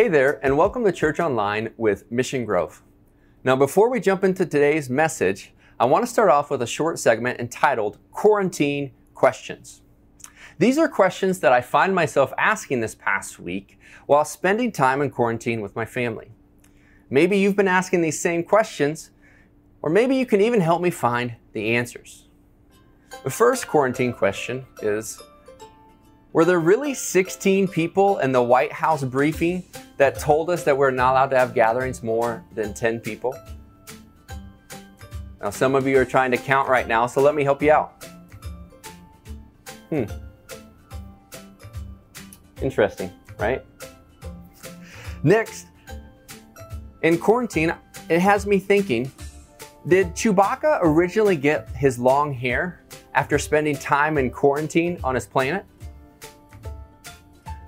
Hey there, and welcome to Church Online with Mission Grove. Now, before we jump into today's message, I want to start off with a short segment entitled Quarantine Questions. These are questions that I find myself asking this past week while spending time in quarantine with my family. Maybe you've been asking these same questions, or maybe you can even help me find the answers. The first quarantine question is, were there really 16 people in the White House briefing that told us that we're not allowed to have gatherings more than 10 people? Now, some of you are trying to count right now, so let me help you out. Interesting, right? Next, in quarantine, it has me thinking, did Chewbacca originally get his long hair after spending time in quarantine on his planet?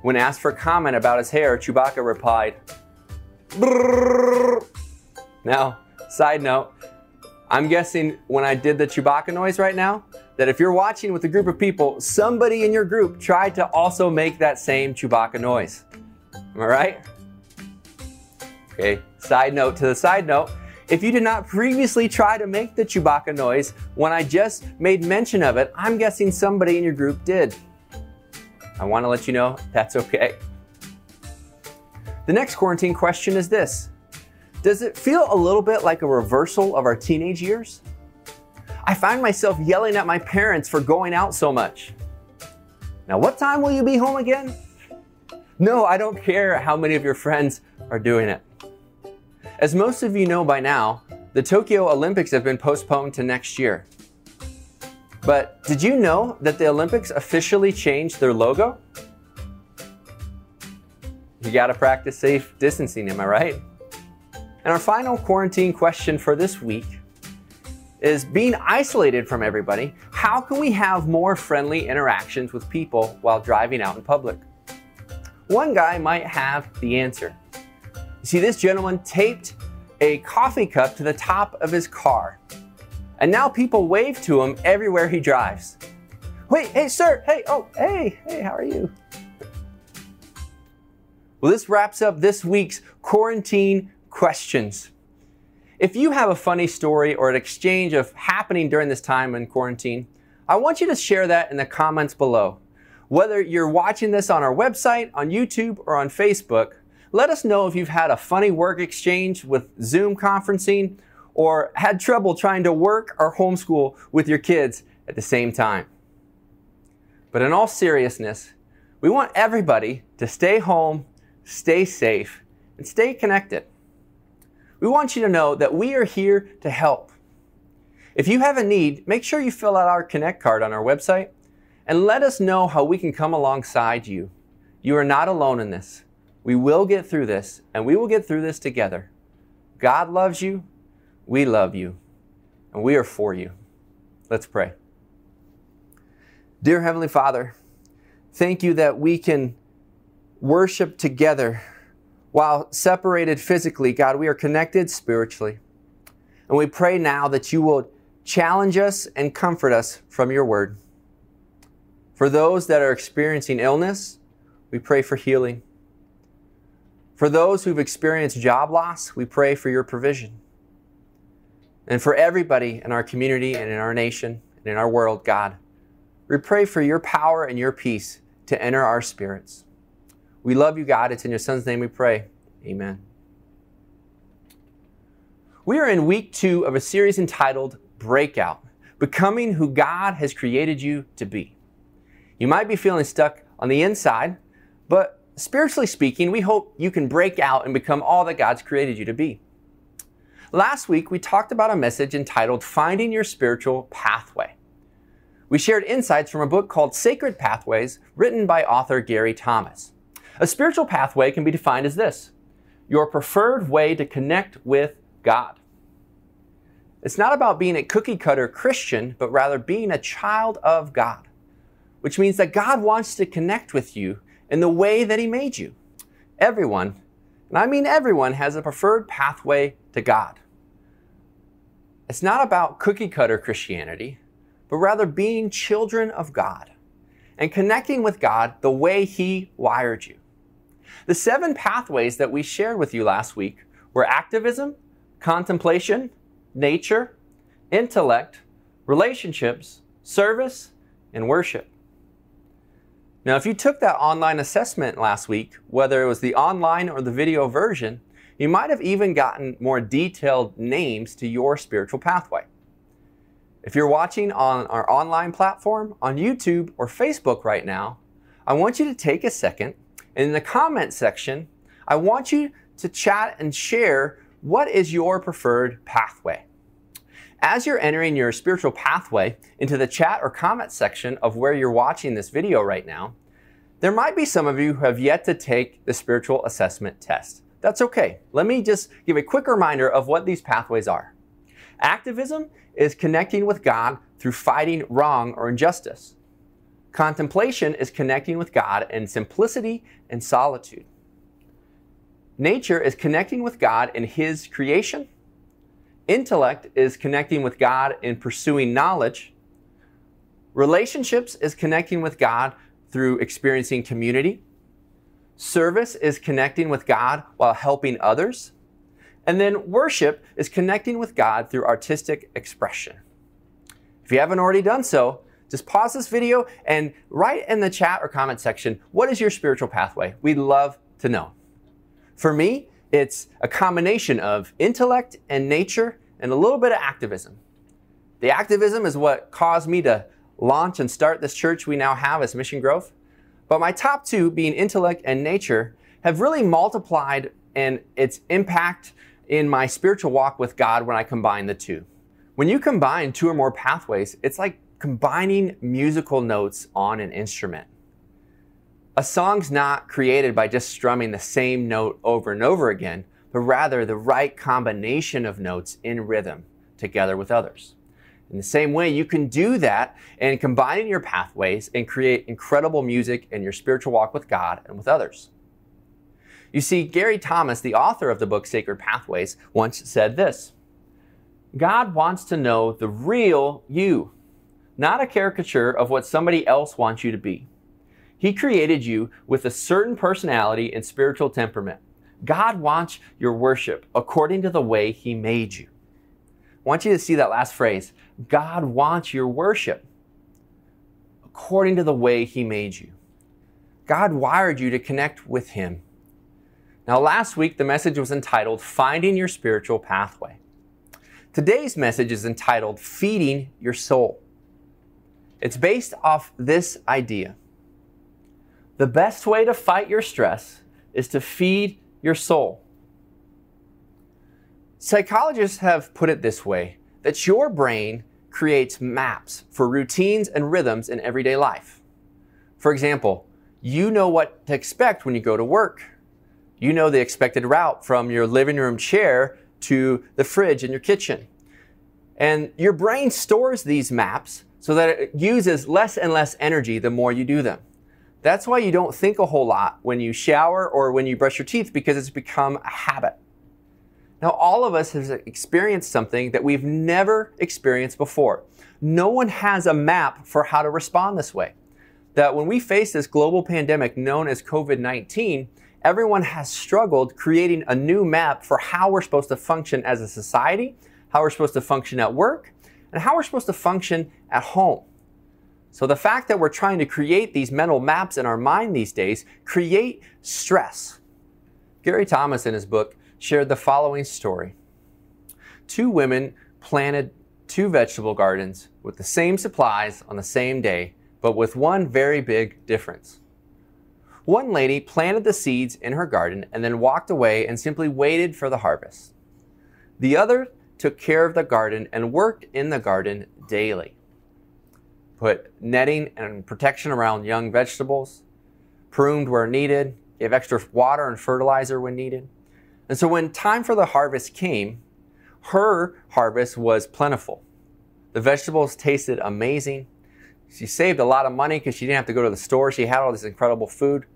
When asked for comment about his hair, Chewbacca replied, "Brrr." Now, side note, I'm guessing when I did the Chewbacca noise right now, that if you're watching with a group of people, somebody in your group tried to also make that same Chewbacca noise. Am I right? Okay, side note to the side note, if you did not previously try to make the Chewbacca noise when I just made mention of it, I'm guessing somebody in your group did. I want to let you know that's okay. The next quarantine question is this. Does it feel a little bit like a reversal of our teenage years? I find myself yelling at my parents for going out so much. Now, what time will you be home again? No, I don't care how many of your friends are doing it. As most of you know by now, the Tokyo Olympics have been postponed to next year. But did you know that the Olympics officially changed their logo? You gotta practice safe distancing, am I right? And our final quarantine question for this week is, being isolated from everybody, how can we have more friendly interactions with people while driving out in public? One guy might have the answer. You see, this gentleman taped a coffee cup to the top of his car. And now people wave to him everywhere he drives. Wait, hey, sir, hey, oh, hey, hey, how are you? Well, this wraps up this week's quarantine questions. If you have a funny story or an exchange of happening during this time in quarantine, I want you to share that in the comments below. Whether you're watching this on our website, on YouTube, or on Facebook, let us know if you've had a funny work exchange with Zoom conferencing, or had trouble trying to work or homeschool with your kids at the same time. But in all seriousness, we want everybody to stay home, stay safe, and stay connected. We want you to know that we are here to help. If you have a need, make sure you fill out our Connect card on our website and let us know how we can come alongside you. You are not alone in this. We will get through this, and we will get through this together. God loves you. We love you, and we are for you. Let's pray. Dear Heavenly Father, thank you that we can worship together while separated physically. God, we are connected spiritually. And we pray now that you will challenge us and comfort us from your word. For those that are experiencing illness, we pray for healing. For those who've experienced job loss, we pray for your provision. And for everybody in our community and in our nation and in our world, God, we pray for your power and your peace to enter our spirits. We love you, God. It's in your Son's name we pray. Amen. We are in week 2 of a series entitled Breakout, Becoming Who God Has Created You to Be. You might be feeling stuck on the inside, but spiritually speaking, we hope you can break out and become all that God's created you to be. Last week, we talked about a message entitled Finding Your Spiritual Pathway. We shared insights from a book called Sacred Pathways, written by author Gary Thomas. A spiritual pathway can be defined as this: your preferred way to connect with God. It's not about being a cookie-cutter Christian, but rather being a child of God, which means that God wants to connect with you in the way that He made you. Everyone, and I mean everyone, has a preferred pathway to God. It's not about cookie-cutter Christianity, but rather being children of God and connecting with God the way He wired you. The 7 pathways that we shared with you last week were activism, contemplation, nature, intellect, relationships, service, and worship. Now, if you took that online assessment last week, whether it was the online or the video version, you might have even gotten more detailed names to your spiritual pathway. If you're watching on our online platform, on YouTube or Facebook right now, I want you to take a second, and in the comment section, I want you to chat and share what is your preferred pathway. As you're entering your spiritual pathway into the chat or comment section of where you're watching this video right now, there might be some of you who have yet to take the spiritual assessment test. That's okay. Let me just give a quick reminder of what these pathways are. Activism is connecting with God through fighting wrong or injustice. Contemplation is connecting with God in simplicity and solitude. Nature is connecting with God in His creation. Intellect is connecting with God in pursuing knowledge. Relationships is connecting with God through experiencing community. Service is connecting with God while helping others. And then worship is connecting with God through artistic expression. If you haven't already done so, just pause this video and write in the chat or comment section, what is your spiritual pathway? We'd love to know. For me, it's a combination of intellect and nature and a little bit of activism. The activism is what caused me to launch and start this church we now have as Mission Grove. But my top two, being intellect and nature, have really multiplied in its impact in my spiritual walk with God when I combine the two. When you combine two or more pathways, it's like combining musical notes on an instrument. A song's not created by just strumming the same note over and over again, but rather the right combination of notes in rhythm together with others. In the same way, you can do that and combine your pathways and create incredible music in your spiritual walk with God and with others. You see, Gary Thomas, the author of the book Sacred Pathways, once said this: God wants to know the real you, not a caricature of what somebody else wants you to be. He created you with a certain personality and spiritual temperament. God wants your worship according to the way He made you. I want you to see that last phrase. God wants your worship according to the way He made you. God wired you to connect with Him. Now, last week, the message was entitled Finding Your Spiritual Pathway. Today's message is entitled Feeding Your Soul. It's based off this idea. The best way to fight your stress is to feed your soul. Psychologists have put it this way, that your brain creates maps for routines and rhythms in everyday life. For example, you know what to expect when you go to work. You know the expected route from your living room chair to the fridge in your kitchen. And your brain stores these maps so that it uses less and less energy the more you do them. That's why you don't think a whole lot when you shower or when you brush your teeth, because it's become a habit. Now, all of us have experienced something that we've never experienced before. No one has a map for how to respond this way. That when we face this global pandemic known as COVID-19, everyone has struggled creating a new map for how we're supposed to function as a society, how we're supposed to function at work, and how we're supposed to function at home. So the fact that we're trying to create these mental maps in our mind these days create stress. Gary Thomas in his book shared the following story. 2 women planted 2 vegetable gardens with the same supplies on the same day, but with one very big difference. One lady planted the seeds in her garden and then walked away and simply waited for the harvest. The other took care of the garden and worked in the garden daily. Put netting and protection around young vegetables, pruned where needed, gave extra water and fertilizer when needed. And so when time for the harvest came, her harvest was plentiful. The vegetables tasted amazing. She saved a lot of money because she didn't have to go to the store. She had all this incredible food.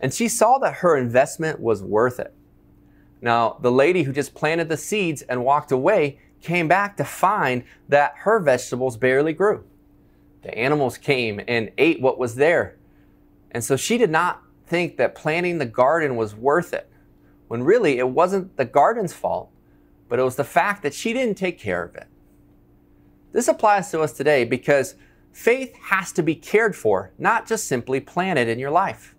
And she saw that her investment was worth it. Now, the lady who just planted the seeds and walked away came back to find that her vegetables barely grew. The animals came and ate what was there. And so she did not think that planting the garden was worth it, when really it wasn't the garden's fault, but it was the fact that she didn't take care of it. This applies to us today because faith has to be cared for, not just simply planted in your life.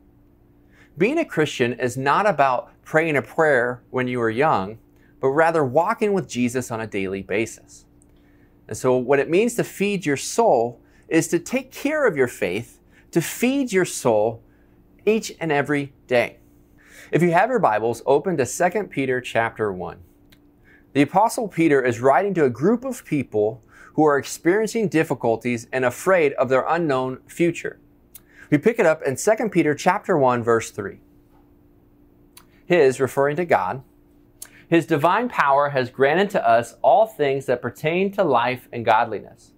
Being a Christian is not about praying a prayer when you were young, but rather walking with Jesus on a daily basis. And so what it means to feed your soul is to take care of your faith, to feed your soul each and every day. If you have your Bibles, open to 2 Peter chapter 1. The Apostle Peter is writing to a group of people who are experiencing difficulties and afraid of their unknown future. We pick it up in 2 Peter chapter 1, verse 3. His, referring to God, His divine power has granted to us all things that pertain to life and godliness,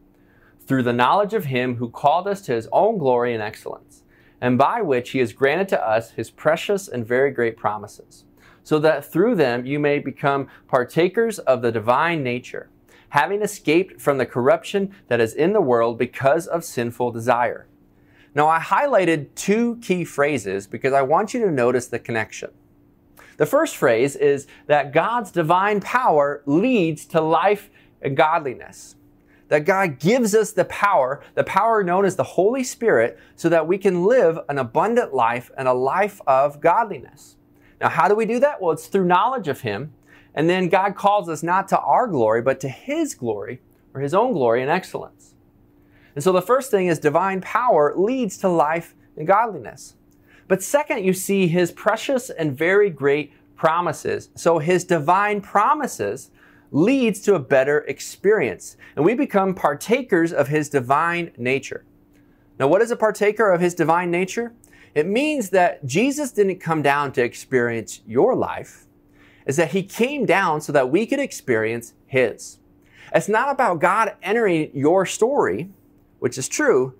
through the knowledge of Him who called us to His own glory and excellence, and by which He has granted to us His precious and very great promises, so that through them you may become partakers of the divine nature, having escaped from the corruption that is in the world because of sinful desire. Now, I highlighted two key phrases because I want you to notice the connection. The first phrase is that God's divine power leads to life and godliness. That God gives us the power known as the Holy Spirit, so that we can live an abundant life and a life of godliness. Now, how do we do that? Well, it's through knowledge of Him. And then God calls us not to our glory, but to His glory, or His own glory and excellence. And so the first thing is divine power leads to life and godliness. But second, you see His precious and very great promises. So His divine promises leads to a better experience. And we become partakers of His divine nature. Now, what is a partaker of His divine nature? It means that Jesus didn't come down to experience your life, is that He came down so that we could experience His. It's not about God entering your story, which is true,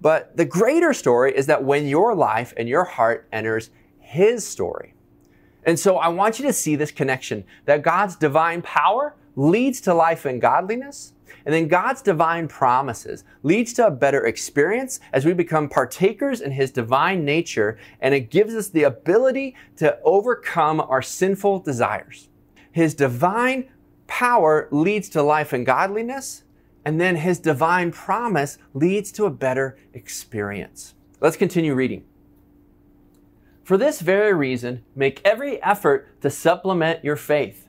but the greater story is that when your life and your heart enters His story. And so I want you to see this connection, that God's divine power leads to life and godliness, and then God's divine promises leads to a better experience as we become partakers in His divine nature, and it gives us the ability to overcome our sinful desires. His divine power leads to life and godliness, and then His divine promise leads to a better experience. Let's continue reading. For this very reason, make every effort to supplement your faith.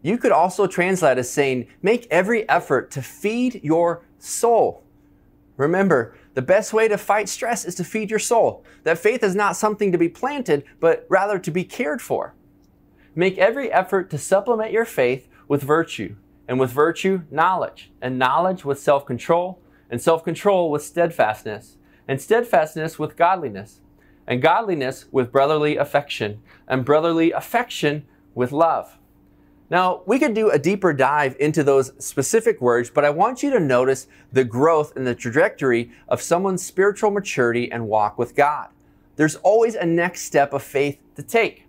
You could also translate as saying, make every effort to feed your soul. Remember, the best way to fight stress is to feed your soul. That faith is not something to be planted, but rather to be cared for. Make every effort to supplement your faith with virtue, and with virtue, knowledge, and knowledge with self-control, and self-control with steadfastness, and steadfastness with godliness, and godliness with brotherly affection, and brotherly affection with love. Now, we could do a deeper dive into those specific words, but I want you to notice the growth and the trajectory of someone's spiritual maturity and walk with God. There's always a next step of faith to take.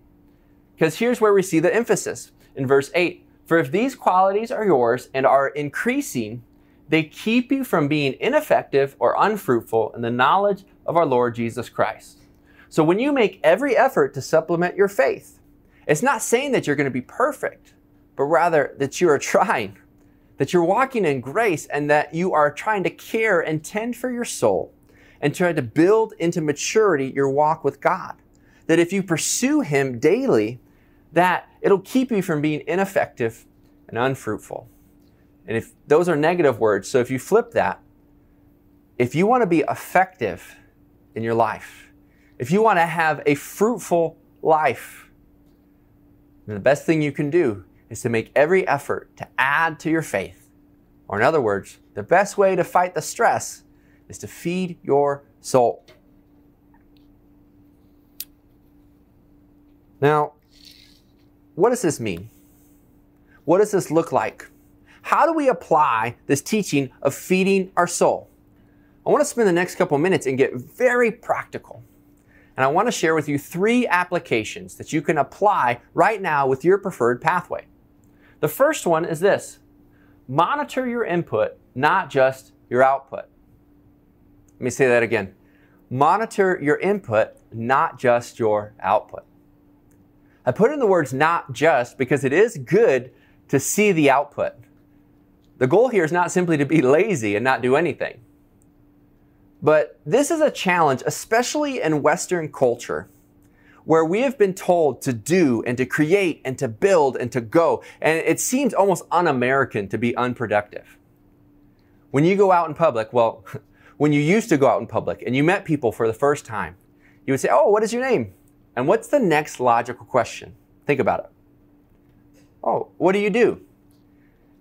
Because here's where we see the emphasis in verse 8. For if these qualities are yours and are increasing, they keep you from being ineffective or unfruitful in the knowledge of our Lord Jesus Christ. So when you make every effort to supplement your faith, it's not saying that you're going to be perfect, but rather that you are trying, that you're walking in grace, and that you are trying to care and tend for your soul and try to build into maturity your walk with God. That if you pursue Him daily, that it'll keep you from being ineffective and unfruitful. And if those are negative words, so if you flip that, if you want to be effective in your life, if you want to have a fruitful life, then the best thing you can do is to make every effort to add to your faith. Or in other words, the best way to fight the stress is to feed your soul. Now, what does this mean? What does this look like? How do we apply this teaching of feeding our soul? I want to spend the next couple minutes and get very practical. And I want to share with you three applications that you can apply right now with your preferred pathway. The first one is this: monitor your input, not just your output. Let me say that again. Monitor your input, not just your output. I put in the words not just because it is good to see the output. The goal here is not simply to be lazy and not do anything. But this is a challenge, especially in Western culture, where we have been told to do and to create and to build and to go. And it seems almost un-American to be unproductive. When you go out in public, well, when you used to go out in public and you met people for the first time, you would say, oh, what is your name? And what's the next logical question? Think about it. Oh, what do you do?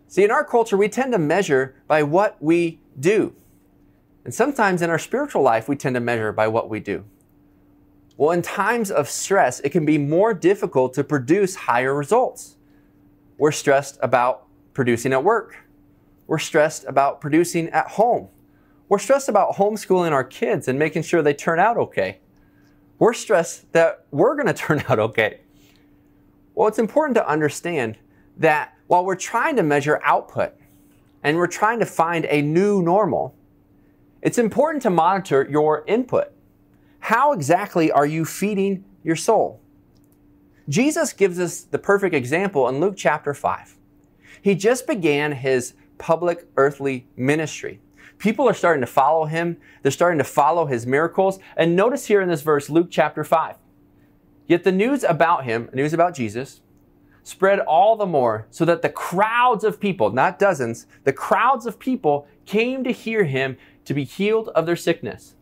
See, in our culture, we tend to measure by what we do. And sometimes in our spiritual life, we tend to measure by what we do. Well, in times of stress, it can be more difficult to produce higher results. We're stressed about producing at work. We're stressed about producing at home. We're stressed about homeschooling our kids and making sure they turn out okay. We're stressed that we're going to turn out okay. Well, it's important to understand that while we're trying to measure output and we're trying to find a new normal, it's important to monitor your input. How exactly are you feeding your soul? Jesus gives us the perfect example in Luke chapter 5. He just began his public earthly ministry. People are starting to follow him. They're starting to follow his miracles. And notice here in this verse, Luke chapter 5. Yet the news about him, news about Jesus, spread all the more so that the crowds of people, not dozens, the crowds of people came to hear him to be healed of their sickness.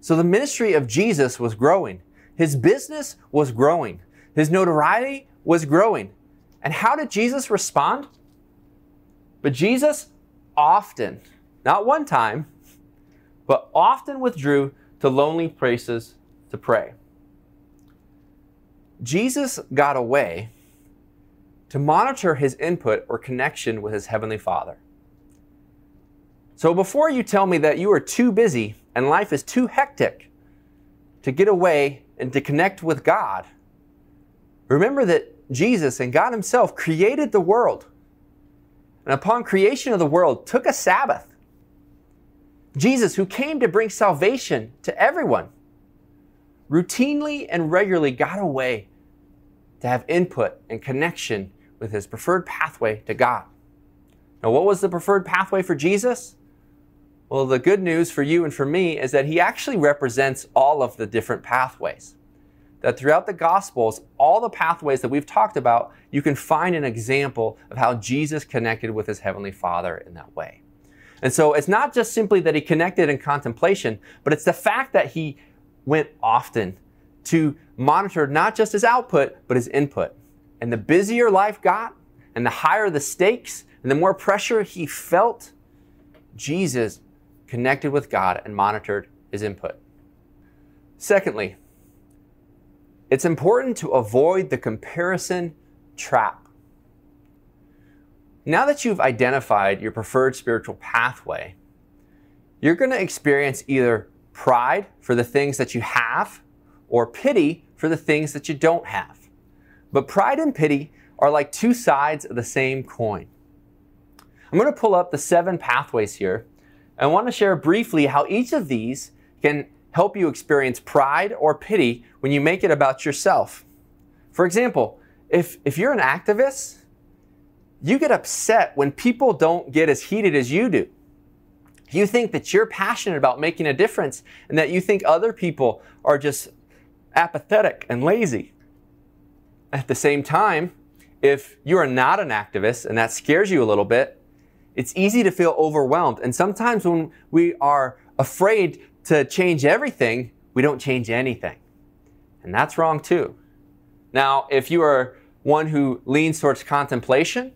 So the ministry of Jesus was growing. His business was growing. His notoriety was growing. And how did Jesus respond? But Jesus often, not one time, but often withdrew to lonely places to pray. Jesus got away to monitor his input or connection with his Heavenly Father. So before you tell me that you are too busy and life is too hectic to get away and to connect with God, remember that Jesus and God himself created the world, and upon creation of the world took a Sabbath. Jesus, who came to bring salvation to everyone, routinely and regularly got away to have input and connection with his preferred pathway to God. Now, what was the preferred pathway for Jesus? Well, the good news for you and for me is that he actually represents all of the different pathways. That throughout the Gospels, all the pathways that we've talked about, you can find an example of how Jesus connected with his Heavenly Father in that way. And so it's not just simply that he connected in contemplation, but it's the fact that he went often to monitor not just his output, but his input. And the busier life got, and the higher the stakes, and the more pressure he felt, Jesus connected with God and monitored his input. Secondly, it's important to avoid the comparison trap. Now that you've identified your preferred spiritual pathway, you're going to experience either pride for the things that you have or pity for the things that you don't have. But pride and pity are like two sides of the same coin. I'm going to pull up the 7 pathways here, and I want to share briefly how each of these can help you experience pride or pity when you make it about yourself. For example, if you're an activist, you get upset when people don't get as heated as you do. You think that you're passionate about making a difference and that you think other people are just apathetic and lazy. At the same time, if you are not an activist and that scares you a little bit, it's easy to feel overwhelmed. And sometimes when we are afraid to change everything, we don't change anything. And that's wrong too. Now, if you are one who leans towards contemplation,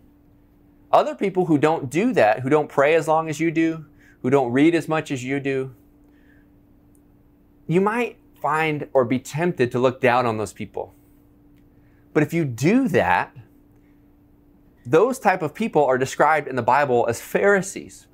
other people who don't do that, who don't pray as long as you do, who don't read as much as you do, you might find or be tempted to look down on those people. But if you do that, those type of people are described in the Bible as Pharisees,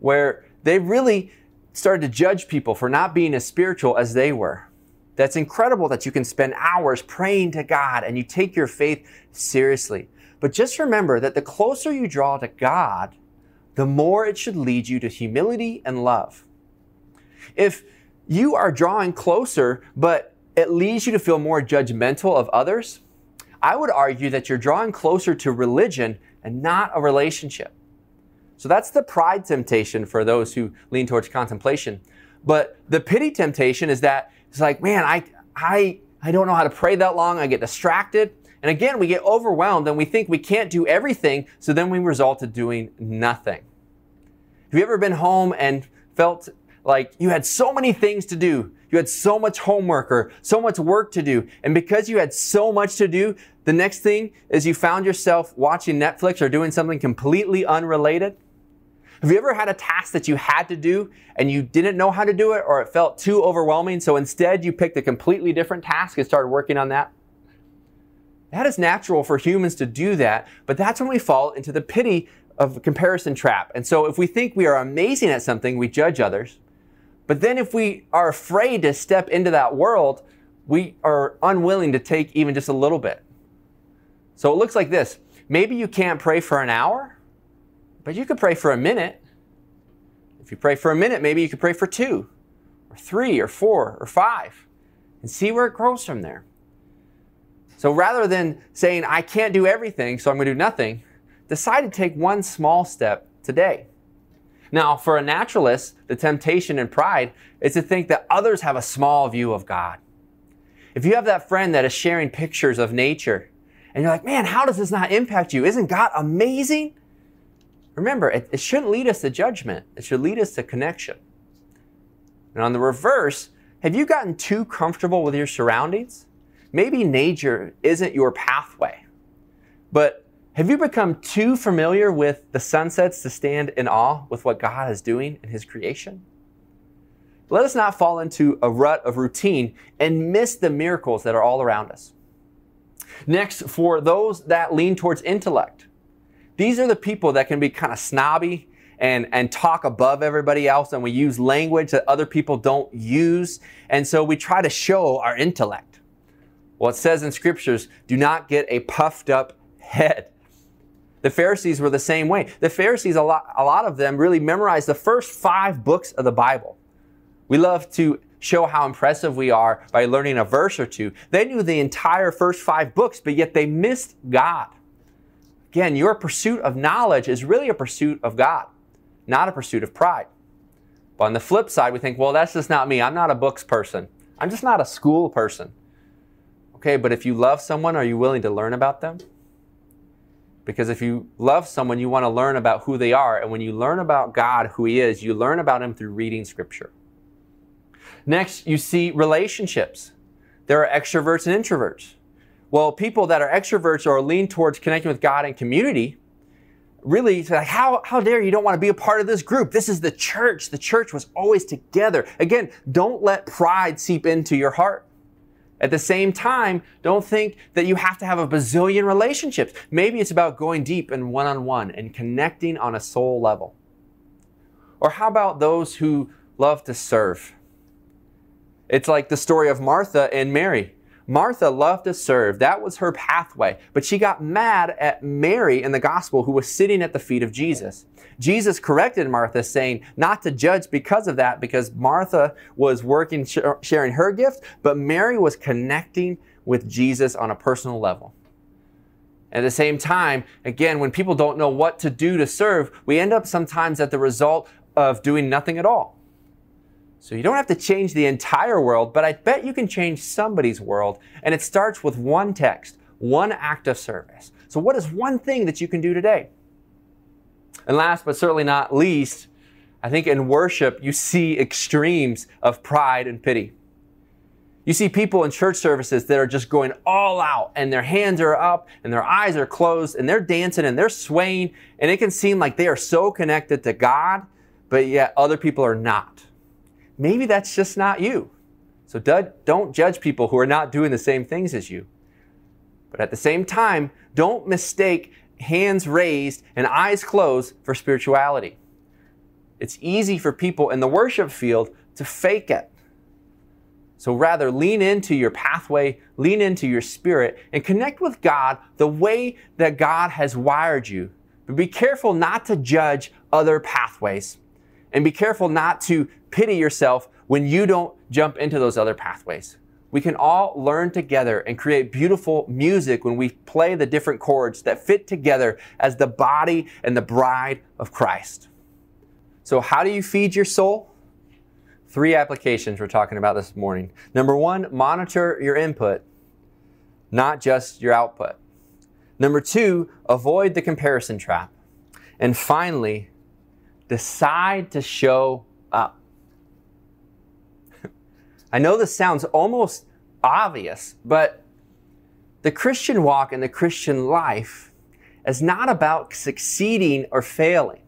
where they really started to judge people for not being as spiritual as they were. That's incredible that you can spend hours praying to God and you take your faith seriously. But just remember that the closer you draw to God, the more it should lead you to humility and love. If you are drawing closer, but it leads you to feel more judgmental of others, I would argue that you're drawing closer to religion and not a relationship. So that's the pride temptation for those who lean towards contemplation. But the pity temptation is that it's like, man, I don't know how to pray that long. I get distracted. And again, we get overwhelmed and we think we can't do everything. So then we resort to doing nothing. Have you ever been home and felt like you had so many things to do? You had so much homework or so much work to do. And because you had so much to do, the next thing is you found yourself watching Netflix or doing something completely unrelated. Have you ever had a task that you had to do and you didn't know how to do it, or it felt too overwhelming, so instead you picked a completely different task and started working on that? That is natural for humans to do that, but that's when we fall into the pity of comparison trap. And so if we think we are amazing at something, we judge others. But then if we are afraid to step into that world, we are unwilling to take even just a little bit. So it looks like this. Maybe you can't pray for an hour, but you could pray for a minute. If you pray for a minute, maybe you could pray for 2 or 3 or 4 or 5 and see where it grows from there. So rather than saying, I can't do everything, so I'm going to do nothing, decide to take one small step today. Now, for a naturalist, the temptation and pride is to think that others have a small view of God. If you have that friend that is sharing pictures of nature and you're like, man, how does this not impact you? Isn't God amazing? Remember, it shouldn't lead us to judgment. It should lead us to connection. And on the reverse, have you gotten too comfortable with your surroundings? Maybe nature isn't your pathway, but have you become too familiar with the sunsets to stand in awe with what God is doing in His creation? Let us not fall into a rut of routine and miss the miracles that are all around us. Next, for those that lean towards intellect, these are the people that can be kind of snobby and talk above everybody else, and we use language that other people don't use, and so we try to show our intellect. Well, it says in scriptures, do not get a puffed up head. The Pharisees were the same way. The Pharisees, a lot of them really memorized the first 5 books of the Bible. We love to show how impressive we are by learning a verse or two. They knew the entire first 5 books, but yet they missed God. Again, your pursuit of knowledge is really a pursuit of God, not a pursuit of pride. But on the flip side, we think, well, that's just not me. I'm not a books person. I'm just not a school person. Okay, but if you love someone, are you willing to learn about them? Because if you love someone, you want to learn about who they are. And when you learn about God, who He is, you learn about Him through reading Scripture. Next, you see relationships. There are extroverts and introverts. Well, people that are extroverts or lean towards connecting with God and community, really, like, how dare you don't want to be a part of this group? This is the church. The church was always together. Again, don't let pride seep into your heart. At the same time, don't think that you have to have a bazillion relationships. Maybe it's about going deep and one-on-one and connecting on a soul level. Or how about those who love to serve? It's like the story of Martha and Mary. Martha loved to serve. That was her pathway. But she got mad at Mary in the gospel, who was sitting at the feet of Jesus. Jesus corrected Martha, saying not to judge because of that, because Martha was working, sharing her gift, but Mary was connecting with Jesus on a personal level. At the same time, again, when people don't know what to do to serve, we end up sometimes at the result of doing nothing at all. So you don't have to change the entire world, but I bet you can change somebody's world. And it starts with one text, one act of service. So what is one thing that you can do today? And last but certainly not least, I think in worship, you see extremes of pride and pity. You see people in church services that are just going all out, and their hands are up and their eyes are closed and they're dancing and they're swaying. And it can seem like they are so connected to God, but yet other people are not. Maybe that's just not you. So don't judge people who are not doing the same things as you. But at the same time, don't mistake hands raised and eyes closed for spirituality. It's easy for people in the worship field to fake it. So rather, lean into your pathway, lean into your spirit, and connect with God the way that God has wired you. But be careful not to judge other pathways. And be careful not to pity yourself when you don't jump into those other pathways. We can all learn together and create beautiful music when we play the different chords that fit together as the body and the bride of Christ. So how do you feed your soul? 3 applications we're talking about this morning. Number 1, monitor your input, not just your output. Number 2, avoid the comparison trap. And finally, decide to show up. I know this sounds almost obvious, but the Christian walk and the Christian life is not about succeeding or failing.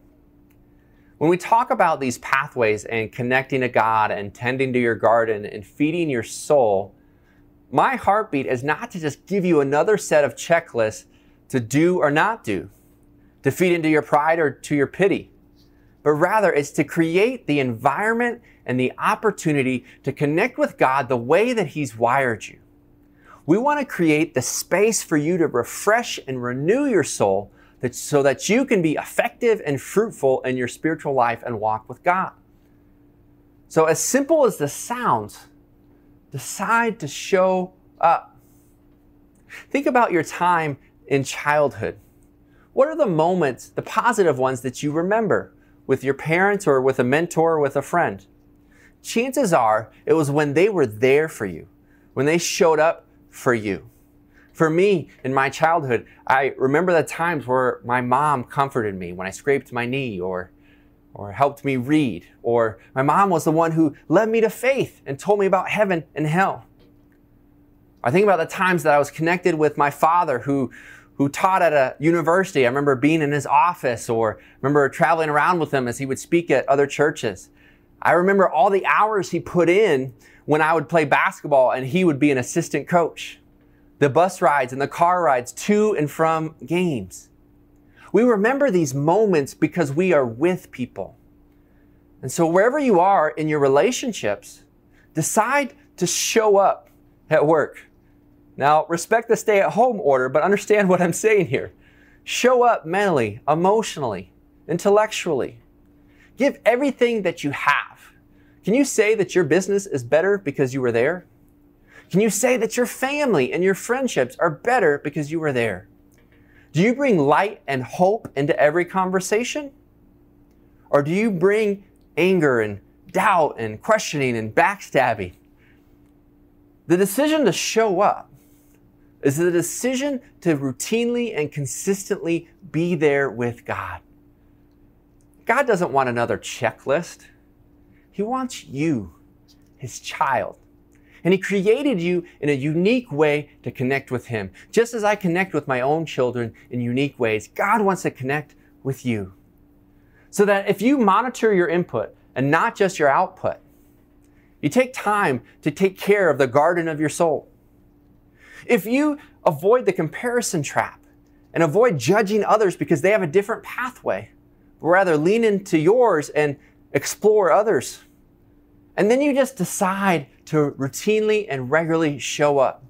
When we talk about these pathways and connecting to God and tending to your garden and feeding your soul, my heartbeat is not to just give you another set of checklists to do or not do, to feed into your pride or to your pity, but rather it's to create the environment and the opportunity to connect with God the way that He's wired you. We want to create the space for you to refresh and renew your soul so that you can be effective and fruitful in your spiritual life and walk with God. So as simple as this sounds, decide to show up. Think about your time in childhood. What are the moments, the positive ones that you remember with your parents or with a mentor or with a friend? Chances are it was when they were there for you, when they showed up for you. For me, in my childhood, I remember the times where my mom comforted me when I scraped my knee or helped me read, or my mom was the one who led me to faith and told me about heaven and hell. I think about the times that I was connected with my father who taught at a university. I remember being in his office, or remember traveling around with him as he would speak at other churches. I remember all the hours he put in when I would play basketball and he would be an assistant coach. The bus rides and the car rides to and from games. We remember these moments because we are with people. And so wherever you are in your relationships, decide to show up at work. Now, respect the stay-at-home order, but understand what I'm saying here. Show up mentally, emotionally, intellectually. Give everything that you have. Can you say that your business is better because you were there? Can you say that your family and your friendships are better because you were there? Do you bring light and hope into every conversation? Or do you bring anger and doubt and questioning and backstabbing? The decision to show up is the decision to routinely and consistently be there with God. God doesn't want another checklist. He wants you, His child. And He created you in a unique way to connect with Him. Just as I connect with my own children in unique ways, God wants to connect with you. So that if you monitor your input and not just your output, you take time to take care of the garden of your soul. If you avoid the comparison trap and avoid judging others because they have a different pathway, rather lean into yours and explore others. And then you just decide to routinely and regularly show up.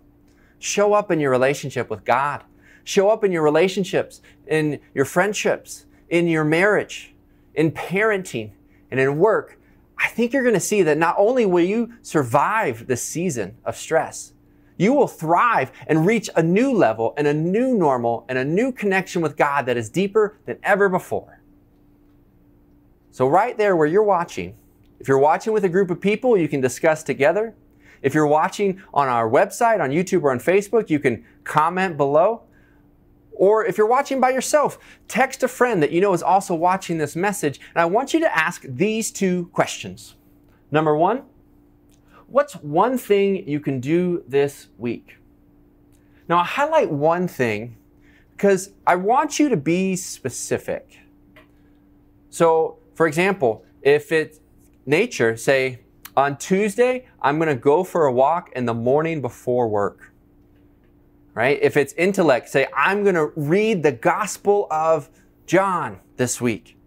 Show up in your relationship with God. Show up in your relationships, in your friendships, in your marriage, in parenting, and in work. I think you're going to see that not only will you survive this season of stress, you will thrive and reach a new level and a new normal and a new connection with God that is deeper than ever before. So right there where you're watching, if you're watching with a group of people, you can discuss together. If you're watching on our website, on YouTube or on Facebook, you can comment below. Or if you're watching by yourself, text a friend that you know is also watching this message. And I want you to ask these 2 questions. Number 1, what's one thing you can do this week? Now, I highlight one thing because I want you to be specific. So, for example, if it's nature, say, on Tuesday, I'm going to go for a walk in the morning before work, right? If it's intellect, say, I'm going to read the Gospel of John this week.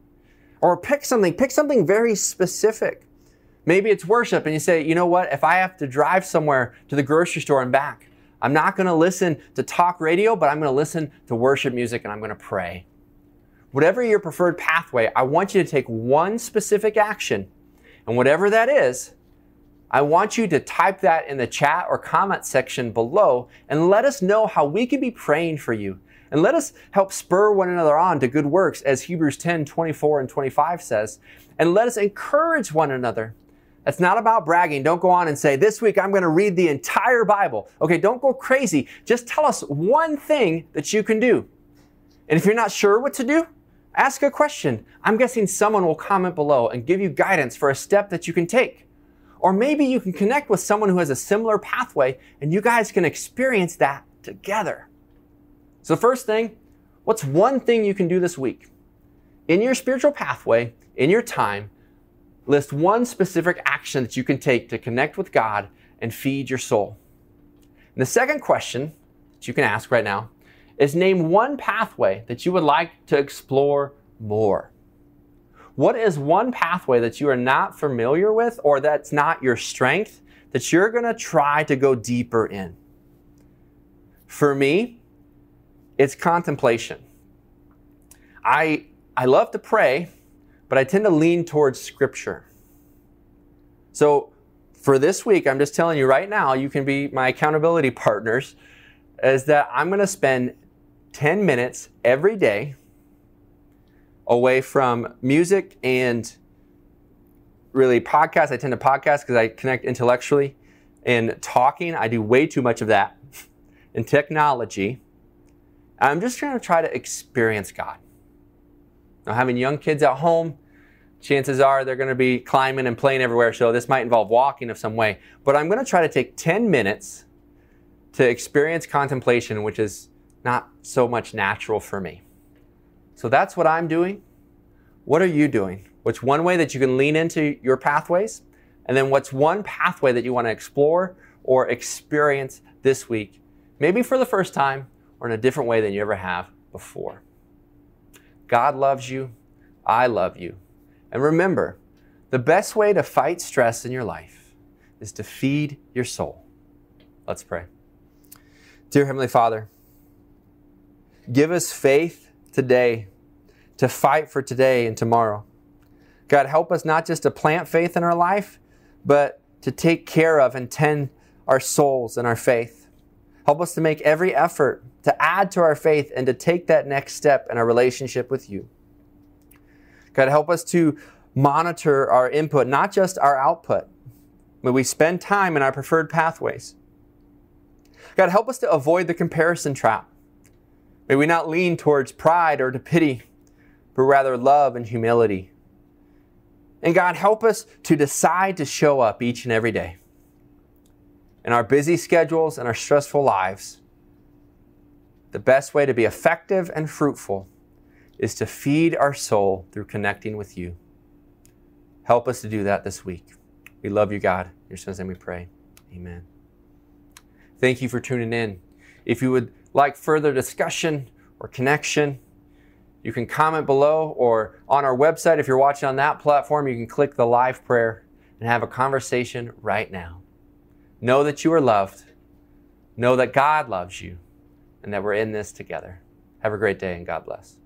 Or pick something very specific. Maybe it's worship and you say, you know what, if I have to drive somewhere to the grocery store and back, I'm not going to listen to talk radio, but I'm going to listen to worship music and I'm going to pray. Whatever your preferred pathway, I want you to take one specific action. And whatever that is, I want you to type that in the chat or comment section below and let us know how we can be praying for you. And let us help spur one another on to good works, as Hebrews 10, 24 and 25 says. And let us encourage one another. That's not about bragging. Don't go on and say, this week I'm going to read the entire Bible. Okay, don't go crazy. Just tell us one thing that you can do. And if you're not sure what to do, ask a question. I'm guessing someone will comment below and give you guidance for a step that you can take. Or maybe you can connect with someone who has a similar pathway and you guys can experience that together. So first thing, what's one thing you can do this week? In your spiritual pathway, in your time, list one specific action that you can take to connect with God and feed your soul. And the second question that you can ask right now is name one pathway that you would like to explore more. What is one pathway that you are not familiar with or that's not your strength that you're going to try to go deeper in? For me, it's contemplation. I love to pray, but I tend to lean towards Scripture. So for this week, I'm just telling you right now, you can be my accountability partners, is that I'm going to spend 10 minutes every day away from music and really podcasts. I tend to podcast because I connect intellectually and talking. I do way too much of that and technology. I'm just going to try to experience God. Now, having young kids at home, chances are they're going to be climbing and playing everywhere, so this might involve walking of some way. But I'm going to try to take 10 minutes to experience contemplation, which is not so much natural for me. So that's what I'm doing. What are you doing? What's one way that you can lean into your pathways? And then what's one pathway that you want to explore or experience this week, maybe for the first time, or in a different way than you ever have before. God loves you. I love you. And remember, the best way to fight stress in your life is to feed your soul. Let's pray. Dear Heavenly Father, give us faith today to fight for today and tomorrow. God, help us not just to plant faith in our life, but to take care of and tend our souls and our faith. Help us to make every effort to add to our faith and to take that next step in our relationship with you. God, help us to monitor our input, not just our output. May we spend time in our preferred pathways. God, help us to avoid the comparison trap. May we not lean towards pride or to pity, but rather love and humility. And God, help us to decide to show up each and every day. In our busy schedules and our stressful lives, the best way to be effective and fruitful is to feed our soul through connecting with you. Help us to do that this week. We love you, God. In your Son's name we pray. Amen. Thank you for tuning in. If you would like further discussion or connection, you can comment below or on our website. If you're watching on that platform, you can click the live prayer and have a conversation right now. Know that you are loved. Know that God loves you. And that we're in this together. Have a great day and God bless.